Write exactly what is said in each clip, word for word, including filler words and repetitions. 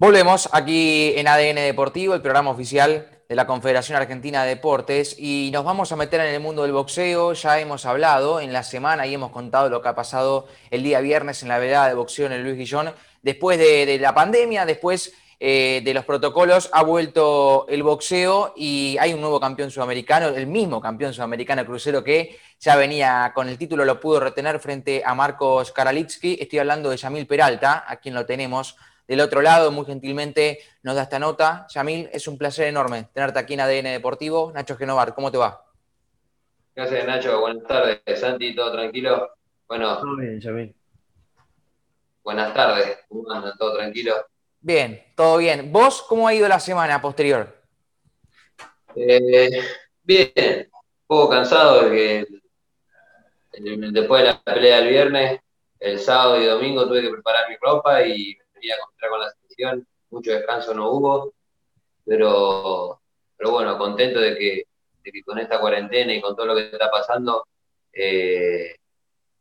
Volvemos aquí en A D N Deportivo, el programa oficial de la Confederación Argentina de Deportes, y nos vamos a meter en el mundo del boxeo. Ya hemos hablado en la semana y hemos contado lo que ha pasado el día viernes en la velada de boxeo en el Luis Guillón. Después de, de la pandemia, después eh, de los protocolos, ha vuelto el boxeo y hay un nuevo campeón sudamericano, el mismo campeón sudamericano crucero que ya venía con el título, lo pudo retener frente a Marcos Karalitsky. Estoy hablando de Yamil Peralta, a quien lo tenemos del otro lado, muy gentilmente nos da esta nota. Yamil, es un placer enorme tenerte aquí en A D N Deportivo. Nacho Genovar, ¿cómo te va? Gracias, Nacho. Buenas tardes, Santi. ¿Todo tranquilo? Bueno. Todo bien, Yamil. Buenas tardes. ¿Cómo andan? ¿Todo tranquilo? Bien, todo bien. ¿Vos cómo ha ido la semana posterior? Eh, bien. Un poco cansado porque después de la pelea del viernes, el sábado y domingo tuve que preparar mi ropa y a contar con la selección, mucho descanso no hubo, pero, pero bueno, contento de que, de que con esta cuarentena y con todo lo que está pasando, eh,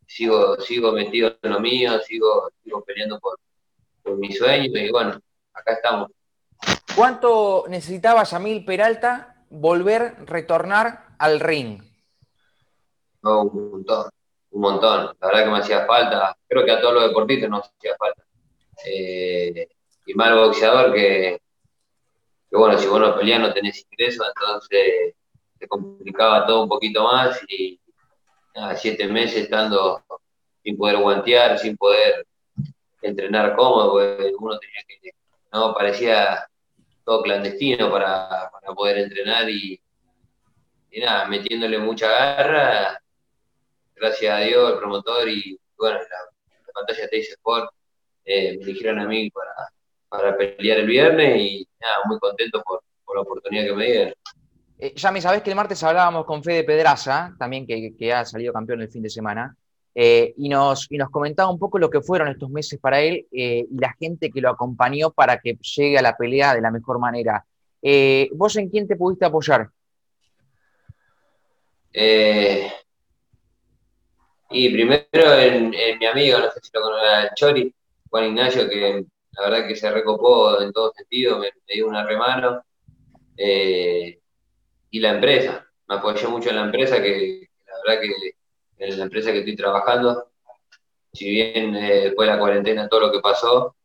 sigo sigo metido en lo mío, sigo, sigo peleando por, por mi sueño y bueno, acá estamos. ¿Cuánto necesitaba Yamil Peralta volver, retornar al ring? No, un montón, un montón, la verdad que me hacía falta, creo que a todos los deportistas nos hacía falta. Eh, y mal boxeador que, que bueno, si vos no peleás no tenés ingreso, entonces se complicaba todo un poquito más y nada, siete meses estando sin poder guantear, sin poder entrenar cómodo, porque uno tenía que, no, parecía todo clandestino para, para poder entrenar y, y nada, metiéndole mucha garra, gracias a Dios, el promotor y bueno, la, la pantalla te dice Sport. Eh, me dijeron a mí para, para pelear el viernes y nada, muy contento por, por la oportunidad que me dieron. Eh, Yami, sabés que el martes hablábamos con Fede Pedraza, también que, que ha salido campeón el fin de semana, eh, y, nos, y nos comentaba un poco lo que fueron estos meses para él eh, y la gente que lo acompañó para que llegue a la pelea de la mejor manera. Eh, ¿Vos en quién te pudiste apoyar? Eh, y primero en, en mi amigo, no sé si lo conoce, Chori Juan Ignacio, que la verdad que se recopó en todo sentido, me, me dio una remano, eh, y la empresa, me apoyó mucho en la empresa, que la verdad que en la empresa que estoy trabajando, si bien eh, después de la cuarentena todo lo que pasó,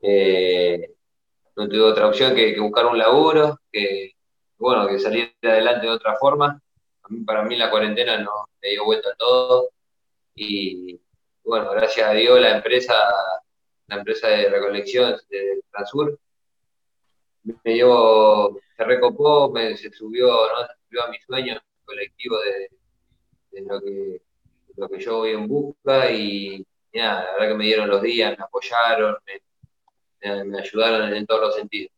eh, no tuve otra opción que, que buscar un laburo, que bueno, que salir adelante de otra forma. A mí, para mí la cuarentena no me dio vuelta a todo, y bueno, gracias a Dios la empresa... la empresa de recolección de Transur, me dio, se recopó, me, se subió, ¿no? Se subió a mi sueño colectivo de, de, lo que, de lo que yo voy en busca y, y nada, la verdad que me dieron los días, me apoyaron, me, me ayudaron en todos los sentidos.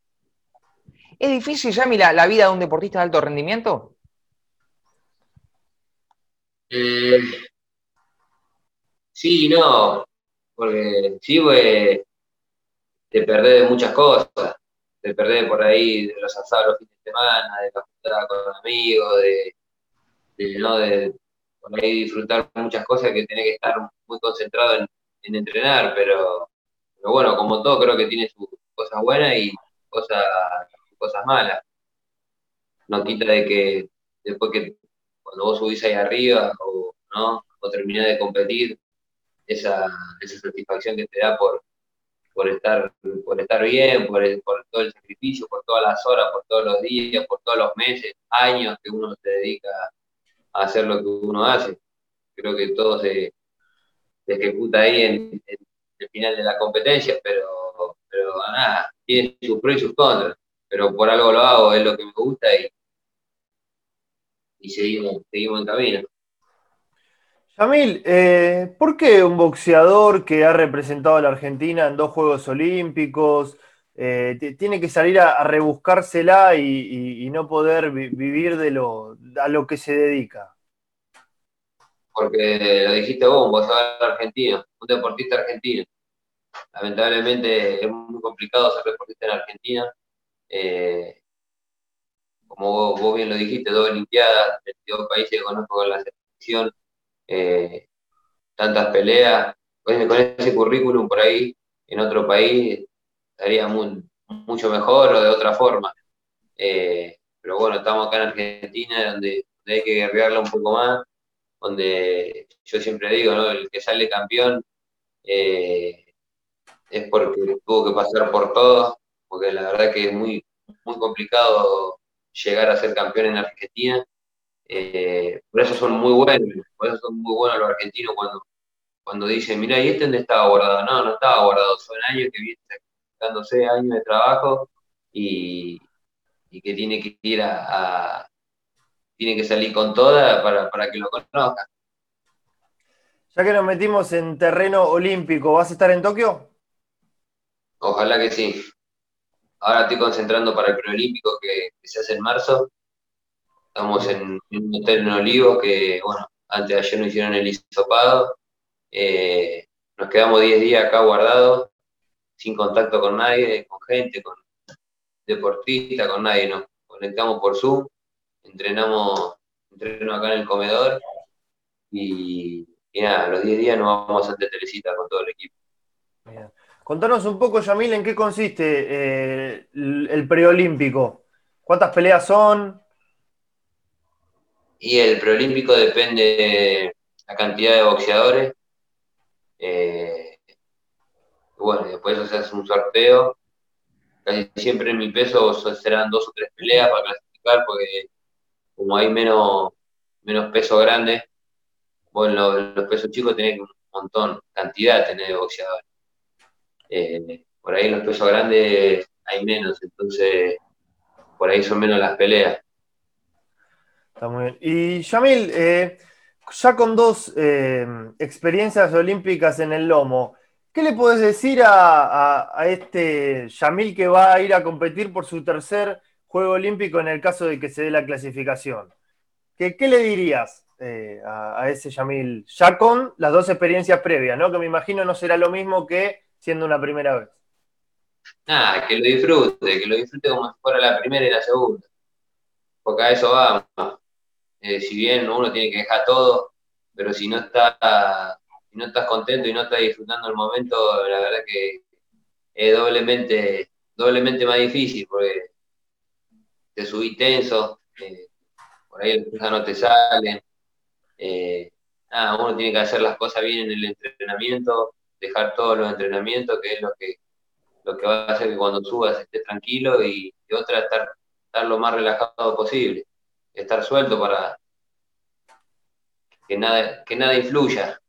¿Es difícil, Yami, la, la vida de un deportista de alto rendimiento? Eh, sí, no. Porque sí, pues, te perdés de muchas cosas, te perdés por ahí de los asados los fines de semana, de la juntada con amigos, de, de, ¿no? de por ahí disfrutar muchas cosas que tenés que estar muy concentrado en, en entrenar, pero, pero bueno, como todo creo que tiene sus cosas buenas y cosas, cosas malas. No quita de que después que cuando vos subís ahí arriba o, ¿no? o terminás de competir, Esa, esa satisfacción que te da por, por, estar, por estar bien, por, el, por todo el sacrificio, por todas las horas, por todos los días, por todos los meses, años que uno se dedica a hacer lo que uno hace. Creo que todo se, se ejecuta ahí en, en el final de la competencia, pero, pero nada, tiene sus pros y sus contras, pero por algo lo hago, es lo que me gusta y, y seguimos, seguimos en camino. Yamil, eh, ¿por qué un boxeador que ha representado a la Argentina en dos Juegos Olímpicos eh, t- tiene que salir a, a rebuscársela y, y, y no poder vi- vivir de lo a lo que se dedica? Porque lo dijiste vos, un boxeador argentino, un deportista argentino. Lamentablemente es muy complicado ser deportista en Argentina. Eh, como vos, vos bien lo dijiste, dos Olimpiadas, veintidós países que conozco con la selección. Eh, tantas peleas, con ese currículum por ahí, en otro país, estaría muy, mucho mejor o de otra forma. Eh, pero bueno, estamos acá en Argentina, donde, donde hay que guerrearla un poco más, donde yo siempre digo, ¿no? El que sale campeón eh, es porque tuvo que pasar por todo, porque la verdad que es muy, muy complicado llegar a ser campeón en Argentina. Eh, por eso son muy buenos, por eso son muy buenos los argentinos cuando, cuando dicen, mirá, ¿y este dónde estaba guardado? No, no estaba guardado, son años que vienen sacrificándose, años de trabajo, y, y que tiene que ir a, a tiene que salir con toda para, para que lo conozcan. Ya que nos metimos en terreno olímpico, ¿vas a estar en Tokio? Ojalá que sí. Ahora estoy concentrando para el preolímpico que, que se hace en marzo. Estamos en, en un hotel en Olivos que, bueno, antes de ayer nos hicieron el hisopado. Eh, nos quedamos diez días acá guardados, sin contacto con nadie, con gente, con deportista, con nadie. Nos conectamos por Zoom, entrenamos entreno acá en el comedor y, y nada, a los diez días nos vamos a hacer telecita con todo el equipo. Bien. Contanos un poco, Yamil, en qué consiste eh, el preolímpico. ¿Cuántas peleas son? Y el preolímpico depende de la cantidad de boxeadores. Eh, bueno, después se hace un sorteo. Casi siempre en mi peso serán dos o tres peleas para clasificar, porque como hay menos, menos peso grande, vos en los, los pesos chicos tenés un montón, cantidad tenés de boxeadores. Eh, por ahí los pesos grandes hay menos, entonces por ahí son menos las peleas. Está muy bien. Y Yamil, eh, ya con dos eh, experiencias olímpicas en el lomo, ¿qué le podés decir a, a, a este Yamil que va a ir a competir por su tercer Juego Olímpico en el caso de que se dé la clasificación? ¿Qué, qué le dirías eh, a, a ese Yamil ya con las dos experiencias previas, ¿no? Que me imagino no será lo mismo que siendo una primera vez. Nada, que lo disfrute, que lo disfrute como si fuera la primera y la segunda. Porque a eso vamos. Eh, si bien uno tiene que dejar todo, pero si no está, si no estás contento y no estás disfrutando el momento, la verdad que es doblemente, doblemente más difícil, porque te subís tenso, eh, por ahí las cosas no te salen. Eh, nada, uno tiene que hacer las cosas bien en el entrenamiento, dejar todos los entrenamientos, que es lo que, lo que va a hacer que cuando subas estés tranquilo, y, y otra estar, estar lo más relajado posible, estar suelto para que nada, que nada influya.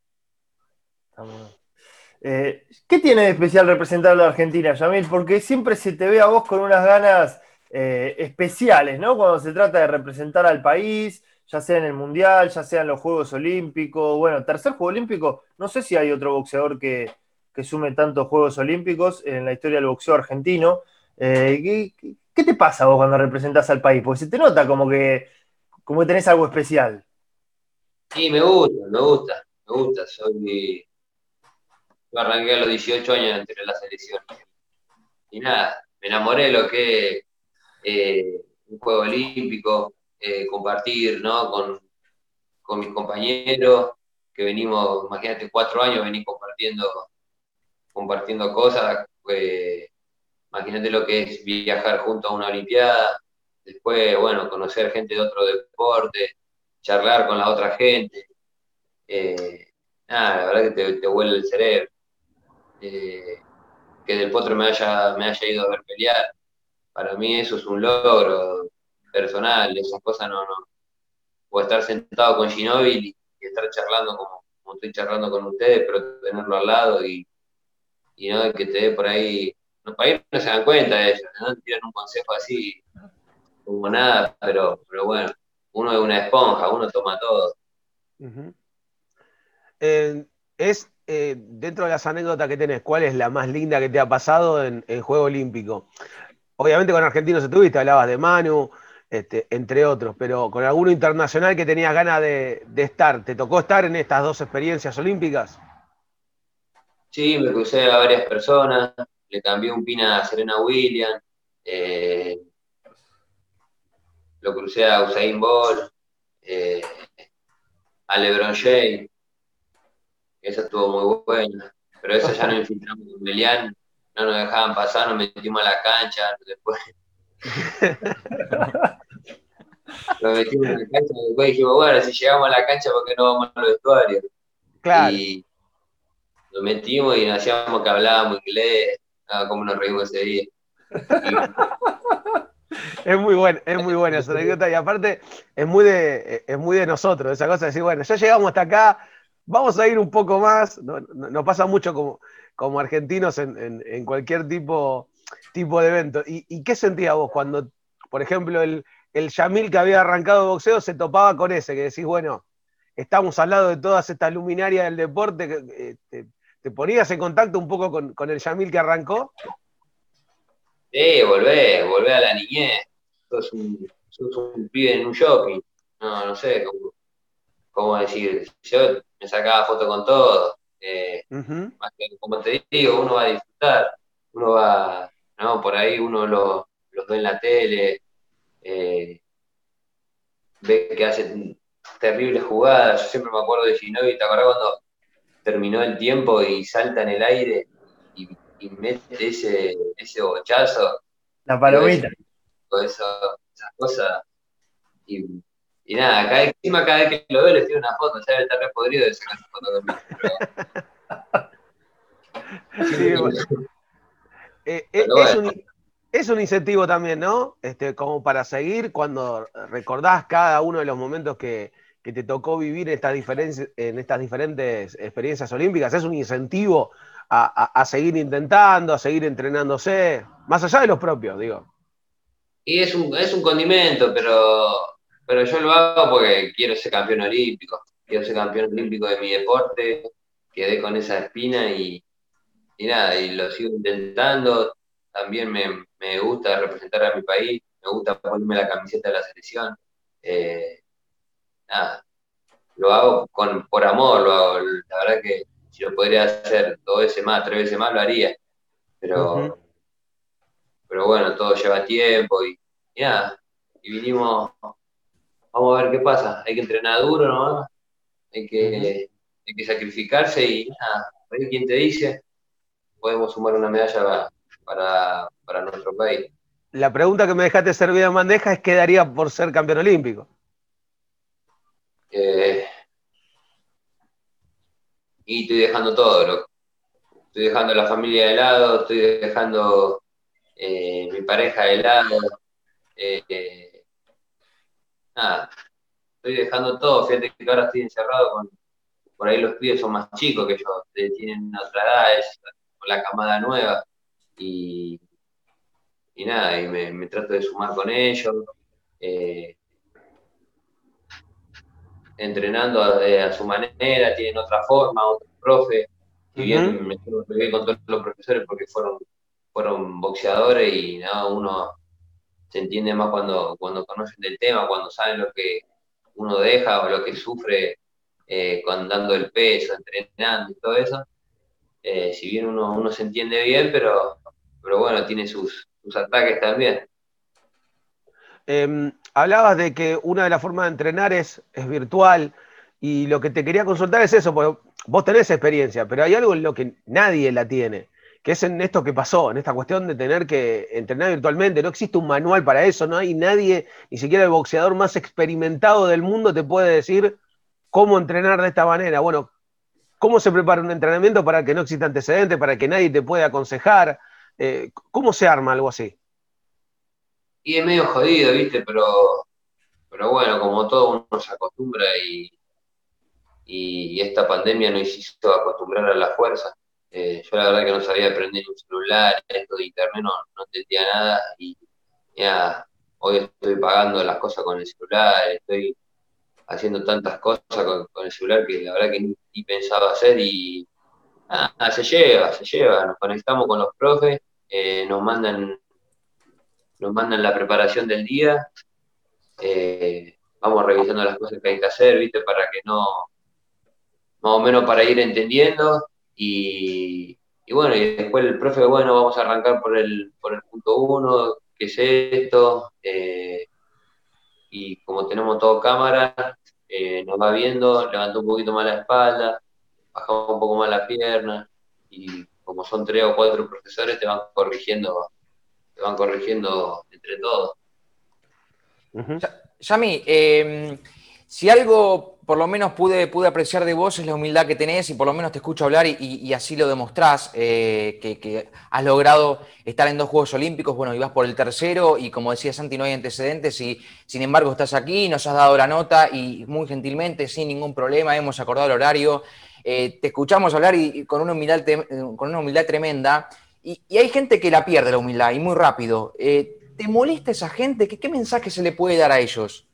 Eh, ¿Qué tiene de especial representar a la Argentina, Yamil? Porque siempre se te ve a vos con unas ganas eh, especiales, ¿no? Cuando se trata de representar al país, ya sea en el Mundial, ya sea en los Juegos Olímpicos. Bueno, tercer Juego Olímpico, no sé si hay otro boxeador que, que sume tantos Juegos Olímpicos en la historia del boxeo argentino. Eh, ¿qué, ¿Qué te pasa vos cuando representás al país? Porque se te nota como que, como que tenés algo especial. Sí, me gusta, me gusta, me gusta. Soy, yo arranqué a los dieciocho años entre las selecciones. Y nada, me enamoré de lo que es eh, un Juego Olímpico. Eh, compartir, ¿no? con, con mis compañeros, que venimos, imagínate, cuatro años venís compartiendo, compartiendo cosas, eh, imagínate lo que es viajar junto a una olimpiada, después, bueno, conocer gente de otro deporte, charlar con la otra gente, eh, nada, la verdad que te, te vuelve el cerebro, eh, que Del Potro me haya, me haya ido a ver pelear, para mí eso es un logro personal, esas cosas no, no. O estar sentado con Ginóbili y estar charlando como, como estoy charlando con ustedes, pero tenerlo al lado y, y no que te dé por ahí. Los países no se dan cuenta de eso, no tiran un consejo así como nada, pero, pero bueno, uno es una esponja, uno toma todo. Uh-huh. eh, es eh, dentro de las anécdotas que tenés, ¿cuál es la más linda que te ha pasado en el Juego Olímpico? Obviamente con argentinos estuviste, hablabas de Manu, Este, entre otros, pero con alguno internacional que tenías ganas de, de estar. ¿Te tocó estar en estas dos experiencias olímpicas? Sí, me crucé a varias personas, le cambié un pin a Serena Williams, eh, lo crucé a Usain Bolt, eh, a LeBron James, esa estuvo muy buena, pero esa ya no infiltramos con Melián, no nos dejaban pasar, nos metimos a la cancha, después nos metimos a la cancha, después dijimos, bueno, si llegamos a la cancha, ¿por qué no vamos a los vestuarios? Claro. Y nos metimos y nos hacíamos que hablábamos inglés, ah, cómo nos reímos ese día. Es muy bueno, es muy buena esa anécdota, y aparte es muy de, es muy de nosotros, esa cosa de decir, bueno, ya llegamos hasta acá, vamos a ir un poco más. Nos no, no pasa mucho como, como argentinos en, en, en cualquier tipo, tipo de evento. ¿Y, y qué sentías vos cuando, por ejemplo, el, el Yamil que había arrancado de boxeo se topaba con ese, que decís, bueno, estamos al lado de todas estas luminarias del deporte, que, eh, te, te ponías en contacto un poco con, con el Yamil que arrancó? Sí, volvé, volvé a la niñez. Sos un, sos un pibe en un shopping. No, no sé cómo, cómo decir. Yo me sacaba foto con todo. Eh, uh-huh. Más que, como te digo, uno va a disfrutar. Uno va, no, por ahí uno los lo ve en la tele, eh, ve que hace terribles jugadas. Yo siempre me acuerdo de Ginóbili, ¿te acordás cuando terminó el tiempo y salta en el aire y y mete ese, ese bochazo, la palomita, todo eso, esas cosas, y, y nada, cada, encima cada vez que lo veo le tiro una foto, ya debe estar re podrido de sacar esa foto conmigo, pero... sí, bueno. eh, es, bueno. es, un, es un incentivo también, ¿no? Este, como para seguir cuando recordás cada uno de los momentos que, que te tocó vivir estas diferen- en estas diferentes experiencias olímpicas, es un incentivo A, a, a seguir intentando, a seguir entrenándose, más allá de los propios, digo. Y es un, es un condimento, pero, pero yo lo hago porque quiero ser campeón olímpico, quiero ser campeón olímpico de mi deporte, quedé con esa espina y, y nada, y lo sigo intentando, también me, me gusta representar a mi país, me gusta ponerme la camiseta de la selección, eh, nada, lo hago con, por amor, lo hago, la verdad que si lo podría hacer dos veces más, tres veces más, lo haría. Pero, uh-huh. pero bueno, todo lleva tiempo y, y nada. Y vinimos, vamos a ver qué pasa. Hay que entrenar duro nomás, hay que, hay que sacrificarse y nada. Oye, ¿quién te dice? Podemos sumar una medalla para, para, para nuestro país. La pregunta que me dejaste servida en bandeja es: ¿qué daría por ser campeón olímpico? Eh... Y estoy dejando todo, loco. Estoy dejando la familia de lado, estoy dejando eh, mi pareja de lado. Eh, eh, nada, estoy dejando todo. Fíjate que ahora estoy encerrado con... Por ahí los pibes son más chicos que yo, tienen otra edad, es con la camada nueva. Y, y nada, y me, me trato de sumar con ellos. Eh, entrenando a, a su manera, tienen otra forma, otros profes, si bien uh-huh. me llevé con todos los profesores porque fueron, fueron boxeadores y nada, uno se entiende más cuando, cuando conocen del tema, cuando saben lo que uno deja o lo que sufre eh, con dando el peso, entrenando y todo eso, eh, si bien uno, uno se entiende bien, pero, pero bueno, tiene sus, sus ataques también. Eh, hablabas de que una de las formas de entrenar es, es virtual, y lo que te quería consultar es eso, porque vos tenés experiencia, pero hay algo en lo que nadie la tiene, que es en esto que pasó, en esta cuestión de tener que entrenar virtualmente. No existe un manual para eso, no hay nadie, ni siquiera el boxeador más experimentado del mundo te puede decir cómo entrenar de esta manera. Bueno, ¿cómo se prepara un entrenamiento para que no exista antecedente, para que nadie te pueda aconsejar? Eh, ¿cómo se arma algo así? Y es medio jodido, ¿viste? Pero, pero bueno, como todo uno se acostumbra y, y esta pandemia nos hizo acostumbrar a la fuerza. Eh, yo la verdad que no sabía aprender un celular, esto de internet no, no entendía nada y ya hoy estoy pagando las cosas con el celular, estoy haciendo tantas cosas con, con el celular que la verdad que ni, ni pensaba hacer y nada, se lleva, se lleva. Nos conectamos con los profes, eh, nos mandan... nos mandan la preparación del día, eh, vamos revisando las cosas que hay que hacer, ¿viste? Para que no, más o menos para ir entendiendo, y, y bueno, y después el profe, bueno, vamos a arrancar por el, por el punto uno, qué es esto, eh, y como tenemos todo cámara, eh, nos va viendo, levantó un poquito más la espalda, bajamos un poco más la pierna, y como son tres o cuatro profesores, te van corrigiendo, te van corrigiendo entre todos. Uh-huh. Yami, eh, si algo por lo menos pude, pude apreciar de vos es la humildad que tenés, y por lo menos te escucho hablar y, y, y así lo demostrás, eh, que, que has logrado estar en dos Juegos Olímpicos, bueno, y vas por el tercero, y como decía Santi, no hay antecedentes, y sin embargo estás aquí, nos has dado la nota, y muy gentilmente, sin ningún problema, hemos acordado el horario, eh, te escuchamos hablar y, y con, una humildad te, con una humildad tremenda, y, y hay gente que la pierde la humildad, y muy rápido. Eh, ¿Te molesta esa gente? ¿Qué, qué mensaje se le puede dar a ellos?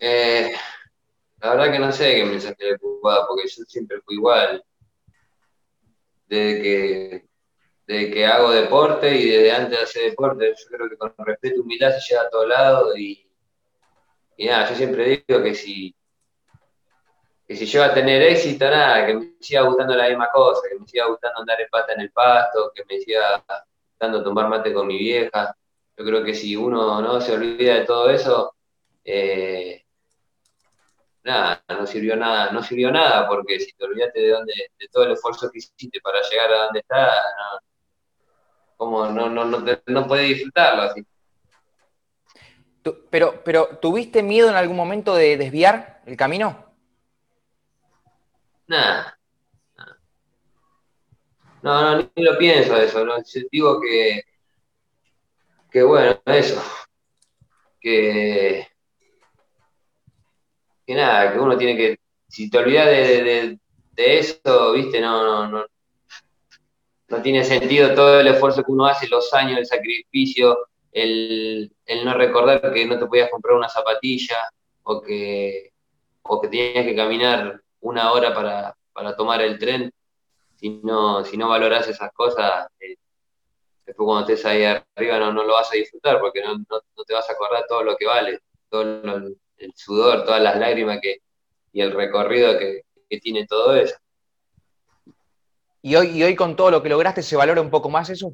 Eh, la verdad que no sé qué mensaje le puedo dar, porque yo siempre fui igual. Desde que, desde que hago deporte y desde antes de hacer deporte, yo creo que con respeto y humildad se llega a todos lados. Y, y nada, yo siempre digo que si, que si llego a tener éxito, nada, que me siga gustando la misma cosa, que me siga gustando andar en pata en el pasto, que me siga tanto tomar mate con mi vieja. Yo creo que si uno no se olvida de todo eso, eh, nada, no sirvió nada, no sirvió nada, porque si te olvidaste de dónde, de todo el esfuerzo que hiciste para llegar a donde estás, no, como no, no, no, te, no puedes disfrutarlo así. Pero, pero, ¿tuviste miedo en algún momento de desviar el camino? Nada. No, no, ni lo pienso eso, ¿no? Yo digo que, que bueno, eso, que, que nada, que uno tiene que, si te olvidas de, de, de eso, viste, no, no, no, no tiene sentido todo el esfuerzo que uno hace, los años, el sacrificio, el, el no recordar que no te podías comprar una zapatilla, o que, o que tenías que caminar una hora para, para tomar el tren. Si no, si no valorás esas cosas, eh, después cuando estés ahí arriba no, no lo vas a disfrutar, porque no, no, no te vas a acordar todo lo que vale, todo lo, el sudor, todas las lágrimas que, y el recorrido que, que tiene todo eso. ¿Y hoy, y hoy con todo lo que lograste se valora un poco más eso?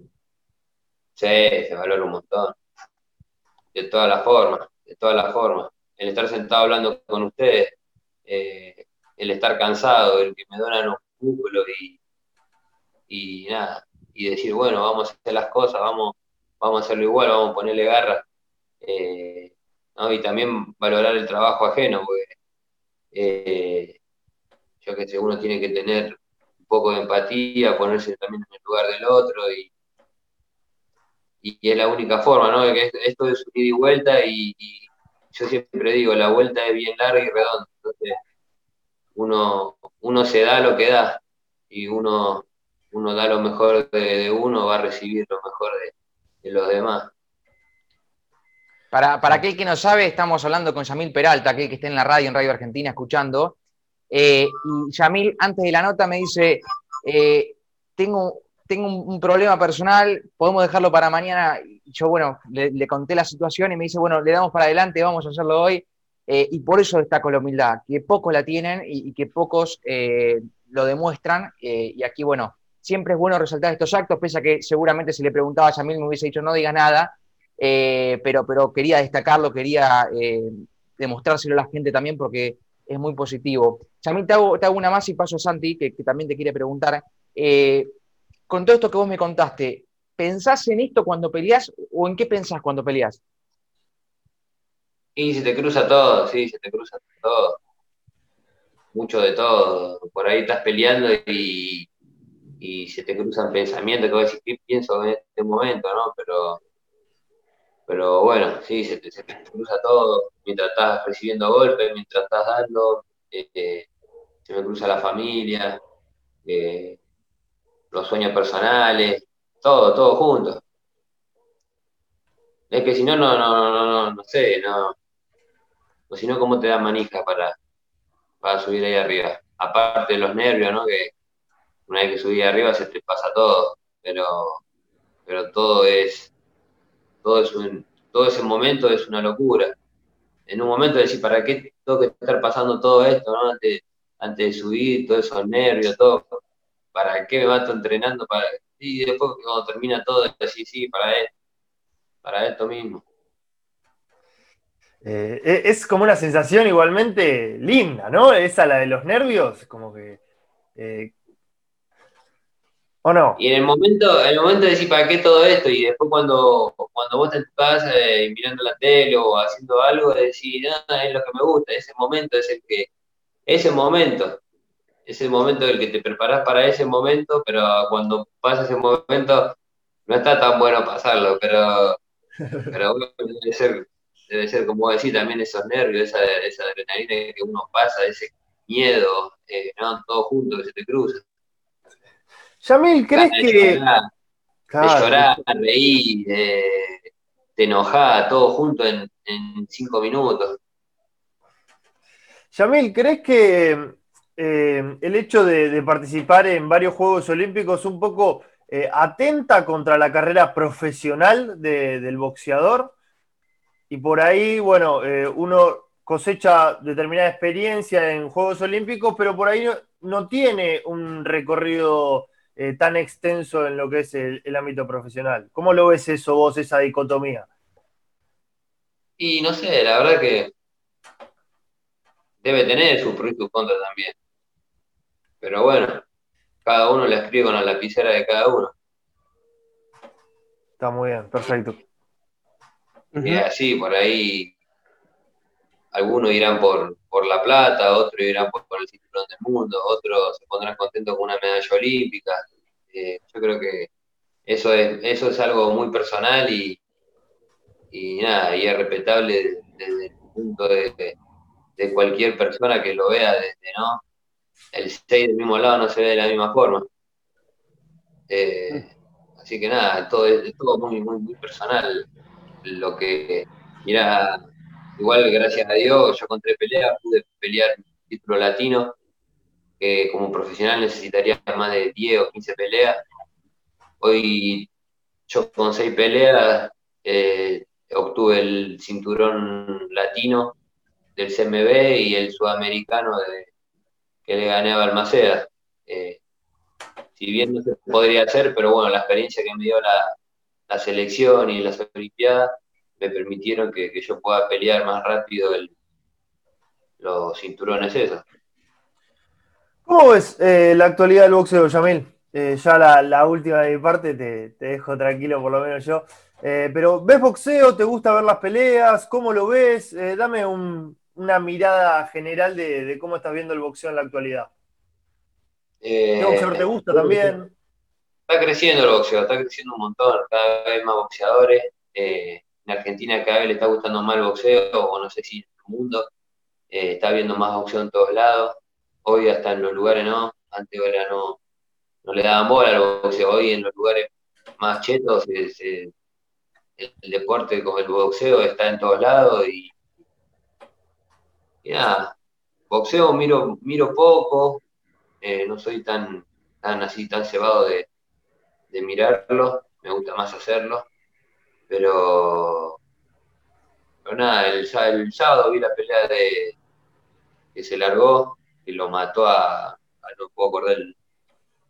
Sí, se valora un montón. De todas las formas, de todas las formas. El estar sentado hablando con ustedes, eh, el estar cansado, el que me donan los músculos y y nada, y decir, bueno, vamos a hacer las cosas, vamos, vamos a hacerlo igual, vamos a ponerle garra, eh, ¿no? Y también valorar el trabajo ajeno, porque eh, yo que sé, uno tiene que tener un poco de empatía, ponerse también en el lugar del otro, y, y, y es la única forma, ¿no? Que esto es ida y vuelta, y, y yo siempre digo, la vuelta es bien larga y redonda, entonces uno, uno se da lo que da, y uno... uno da lo mejor de, de uno, va a recibir lo mejor de, de los demás. Para, para aquel que no sabe, estamos hablando con Yamil Peralta, aquel que está en la radio, en Radio Argentina, escuchando. Eh, y Yamil, antes de la nota, me dice, eh, tengo, tengo un problema personal, podemos dejarlo para mañana. Y yo, bueno, le, le conté la situación y me dice, bueno, le damos para adelante, vamos a hacerlo hoy. Eh, y por eso destaco la humildad, que pocos la tienen y, y que pocos eh, lo demuestran. Eh, y aquí, bueno, siempre es bueno resaltar estos actos, pese a que seguramente si le preguntaba a Yamil me hubiese dicho no digas nada, eh, pero, pero quería destacarlo, quería eh, demostrárselo a la gente también porque es muy positivo. Yamil, te hago, te hago una más y paso a Santi, que, que también te quiere preguntar. Eh, con todo esto que vos me contaste, ¿pensás en esto cuando peleás o en qué pensás cuando peleás? Y se te cruza todo, sí, se te cruza todo. Mucho de todo. Por ahí estás peleando y... y se te cruzan pensamientos que vos decís, ¿qué pienso en este momento, no? Pero, pero bueno, sí, se te, se te cruza todo, mientras estás recibiendo golpes, mientras estás dando, eh, se me cruza la familia, eh, los sueños personales, todo, todo junto. Es que si no, no, no, no, no, no sé, no. O si no, ¿cómo te da manija para, para subir ahí arriba? Aparte de los nervios, ¿no? Que una vez que subí arriba se te pasa todo, pero pero todo es todo es un, todo ese momento es una locura. En un momento decís, ¿para qué tengo que estar pasando todo esto, no? Antes, antes de subir, todos esos nervios, todo, ¿para qué me mato entrenando? Para... y después cuando termina todo decís, sí, para esto, para esto mismo. Eh, es como una sensación igualmente linda, ¿no? Esa, la de los nervios, como que... Eh... ¿O no? Y en el momento, en el momento de decir, ¿para qué todo esto? Y después cuando, cuando vos estás en tu casa eh, mirando la tele o haciendo algo, decís, ah, es lo que me gusta, ese momento es el que, ese momento, es el momento del que te preparás para ese momento, pero cuando pasa ese momento, no está tan bueno pasarlo, pero, pero bueno, debe ser, debe ser, como decís, también esos nervios, esa, esa adrenalina que uno pasa, ese miedo, eh, ¿no? Todo junto que se te cruza. Yamil, ¿crees de que...? Llorar, claro. De llorar, reír, de, de enojar, todo junto en, en cinco minutos. Yamil, ¿crees que eh, el hecho de, de participar en varios Juegos Olímpicos un poco eh, atenta contra la carrera profesional de, del boxeador? Y por ahí, bueno, eh, uno cosecha determinada experiencia en Juegos Olímpicos, pero por ahí no, no tiene un recorrido... Eh, tan extenso en lo que es el, el ámbito profesional. ¿Cómo lo ves eso vos, esa dicotomía? Y no sé, la verdad que debe tener sus pros y sus contras también. Pero bueno, cada uno la escribe con la lapicera de cada uno. Está muy bien, perfecto. Y así, por ahí algunos irán por, por la plata, otros irán por, por el cinturón del mundo, otros se pondrán contentos con una medalla olímpica. Eh, yo creo que eso es eso es algo muy personal y, y nada, y es respetable desde el punto de, de, de cualquier persona que lo vea desde, ¿no? El seis del mismo lado no se ve de la misma forma. Eh, así que nada, todo es todo muy, muy, muy personal. Lo que, mirá, igual, gracias a Dios, yo con tres peleas pude pelear un título latino, que como profesional necesitaría más de diez o quince peleas. Hoy yo con seis peleas eh, obtuve el cinturón latino del C M B y el sudamericano de, que le gané a Balmaceda. Eh, si bien no se podría hacer, pero bueno, la experiencia que me dio la, la selección y las olimpiadas me permitieron que, que yo pueda pelear más rápido el, los cinturones esos. ¿Cómo ves eh, la actualidad del boxeo, Yamil? Eh, ya la, la última de mi parte, te, te dejo tranquilo por lo menos yo. Eh, pero ¿ves boxeo? ¿Te gusta ver las peleas? ¿Cómo lo ves? Eh, dame un, una mirada general de, de cómo estás viendo el boxeo en la actualidad. Eh, ¿Qué boxeador te gusta también? Está creciendo el boxeo, está creciendo un montón, cada vez más boxeadores. Eh, En Argentina cada vez le está gustando más el boxeo, o no sé si en el mundo, eh, está habiendo más boxeo en todos lados. Hoy hasta en los lugares no, antes ahora no, no le daban bola al boxeo. Hoy en los lugares más chetos es, eh, el, el deporte como el boxeo está en todos lados. Y, y nada, boxeo miro miro poco, eh, no soy tan, tan así, tan cebado de, de mirarlo, me gusta más hacerlo. Pero, pero nada, el, el sábado vi la pelea de que se largó, que lo mató a, a no puedo acordar. El,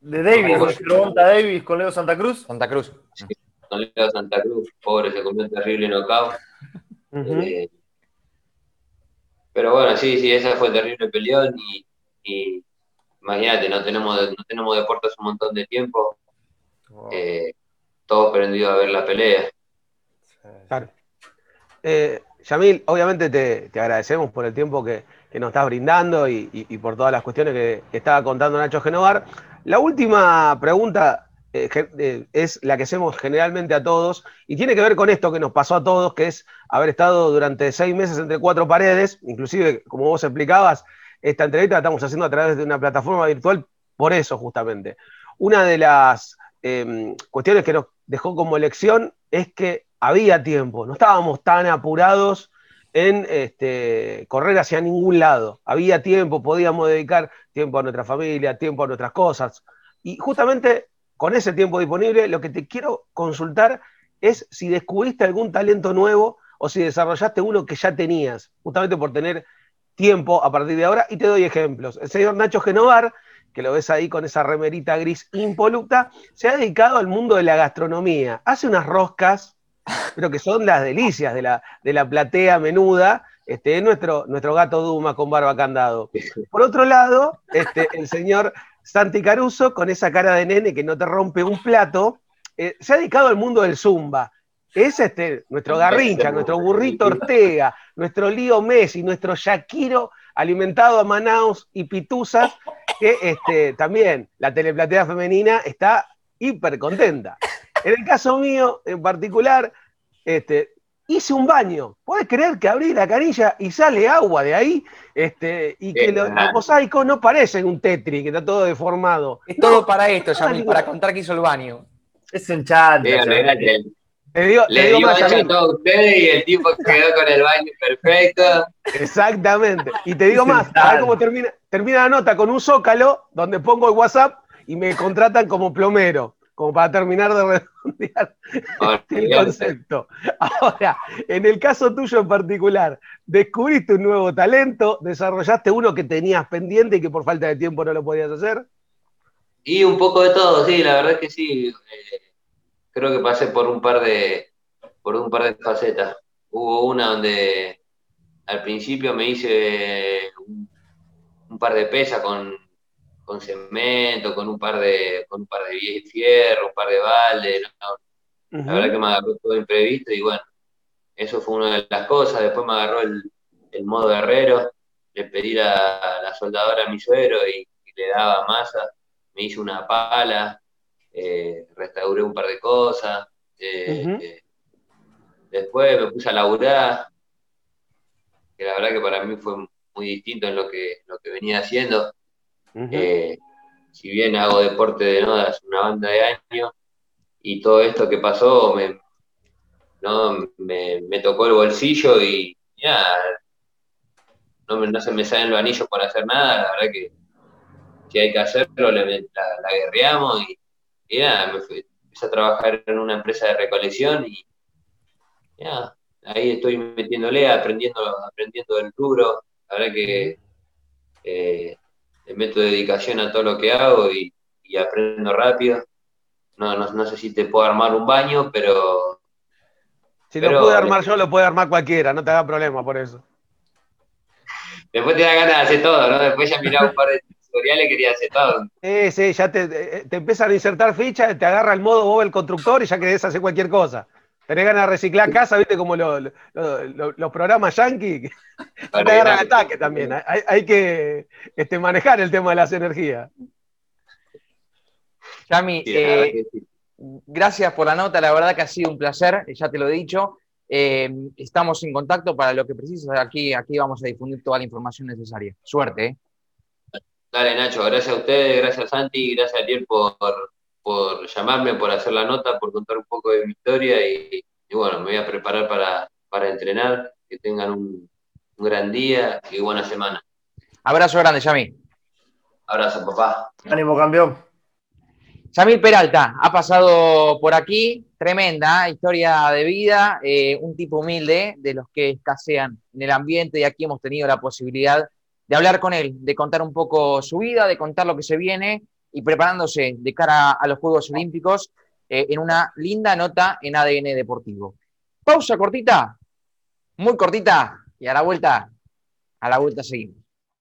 de Davis, no se pregunta Davis con Leo Santa Cruz. Santa Cruz. Sí, con Leo Santa Cruz, pobre, se comió un terrible knockout. Uh-huh. Eh, pero bueno, sí, sí, esa fue terrible peleón y, y imagínate, no tenemos, no tenemos deportes un montón de tiempo. Wow. Eh, todos prendidos a ver la pelea. Claro. Eh, Yamil, obviamente te, te agradecemos por el tiempo que, que nos estás brindando y, y, y por todas las cuestiones que, que estaba contando Nacho Genovar. La última pregunta eh, eh, es la que hacemos generalmente a todos y tiene que ver con esto que nos pasó a todos, que es haber estado durante seis meses entre cuatro paredes, inclusive, como vos explicabas, esta entrevista la estamos haciendo a través de una plataforma virtual, por eso justamente. Una de las eh, cuestiones que nos dejó como lección es que había tiempo, no estábamos tan apurados en este, correr hacia ningún lado. Había tiempo, podíamos dedicar tiempo a nuestra familia, tiempo a nuestras cosas. Y justamente con ese tiempo disponible, lo que te quiero consultar es si descubriste algún talento nuevo o si desarrollaste uno que ya tenías, justamente por tener tiempo a partir de ahora. Y te doy ejemplos. El señor Nacho Genovar, que lo ves ahí con esa remerita gris impoluta, se ha dedicado al mundo de la gastronomía. Hace unas roscas, pero que son las delicias de la, de la platea menuda, este, nuestro, nuestro gato Duma con barba candado. Por otro lado, este, el señor Santi Caruso, con esa cara de nene que no te rompe un plato, eh, se ha dedicado al mundo del zumba. Es este, nuestro Garrincha, nuestro Burrito Ortega, nuestro Lío Messi, nuestro Shakiro, alimentado a Manaus y Pituzas, que este, también la teleplatea femenina está hiper contenta. En el caso mío, en particular, este, hice un baño. ¿Podés creer que abrí la canilla y sale agua de ahí? Este, y que los, los mosaicos no parecen un Tetris, que está todo deformado. Es no, todo para esto, Yamil, para contar que hizo el baño. Es un chanta. Le dio, le dio, dio más a todos ustedes y el tipo quedó con el baño perfecto. Exactamente. Y te digo más, a ver cómo termina, termina la nota con un zócalo donde pongo el WhatsApp y me contratan como plomero, como para terminar de redondear oh, el concepto. Ahora, en el caso tuyo en particular, ¿descubriste un nuevo talento? ¿Desarrollaste uno que tenías pendiente y que por falta de tiempo no lo podías hacer? Y un poco de todo, sí, la verdad es que sí. Eh, Creo que pasé por un par de por un par de facetas. Hubo una donde al principio me hice un, un par de pesas con, con cemento, con un par de con un par de fierro, un par de balde. ¿No? Uh-huh. La verdad que me agarró todo imprevisto y bueno, eso fue una de las cosas. Después me agarró el, el modo herrero, le pedí la, la soldadora a mi suegro y, y le daba masa, me hice una pala. Eh, restauré un par de cosas, eh, uh-huh. eh, después me puse a laburar, que la verdad que para mí fue muy distinto en lo que, lo que venía haciendo. Uh-huh. eh, si bien hago deporte de noda hace una banda de años, y todo esto que pasó me, no, me, me tocó el bolsillo y ya, no, no se me salen los anillos para hacer nada, la verdad que si hay que hacerlo, la, la, la guerreamos y Y nada, me fui, empecé a trabajar en una empresa de recolección y ya, ahí estoy metiéndole, aprendiendo, aprendiendo del rubro. La verdad que eh, le meto dedicación a todo lo que hago y, y aprendo rápido. No, no, no sé si te puedo armar un baño, pero... Si pero, lo puedo armar yo, lo puede armar cualquiera, no te haga problema por eso. Después te da ganas de hacer todo, ¿no? Después ya miraba un par de... tutoriales quería hacer todo. Eh, sí, ya te, te empiezan a insertar fichas, te agarra el modo Bob el constructor y ya querés hacer cualquier cosa. Tenés ganas de reciclar casa, viste, como lo, lo, lo, los programas yankees. Te agarran ataque también. Hay, hay que este, manejar el tema de las energías. Yami, sí, eh, sí. Gracias por la nota, la verdad que ha sido un placer, ya te lo he dicho. Eh, estamos en contacto para lo que precises. Aquí, aquí vamos a difundir toda la información necesaria. Suerte, ¿eh? Dale, Nacho, gracias a ustedes, gracias a Santi, gracias a Ariel por, por llamarme, por hacer la nota, por contar un poco de mi historia y, y bueno, me voy a preparar para, para entrenar, que tengan un, un gran día y buena semana. Abrazo grande, Yamil. Abrazo, papá. Ánimo, campeón. Yamil Peralta, ha pasado por aquí, tremenda historia de vida, eh, un tipo humilde de los que escasean en el ambiente y aquí hemos tenido la posibilidad de hablar con él, de contar un poco su vida, de contar lo que se viene y preparándose de cara a los Juegos Olímpicos eh, en una linda nota en A D N Deportivo. Pausa cortita, muy cortita, y a la vuelta, a la vuelta seguimos.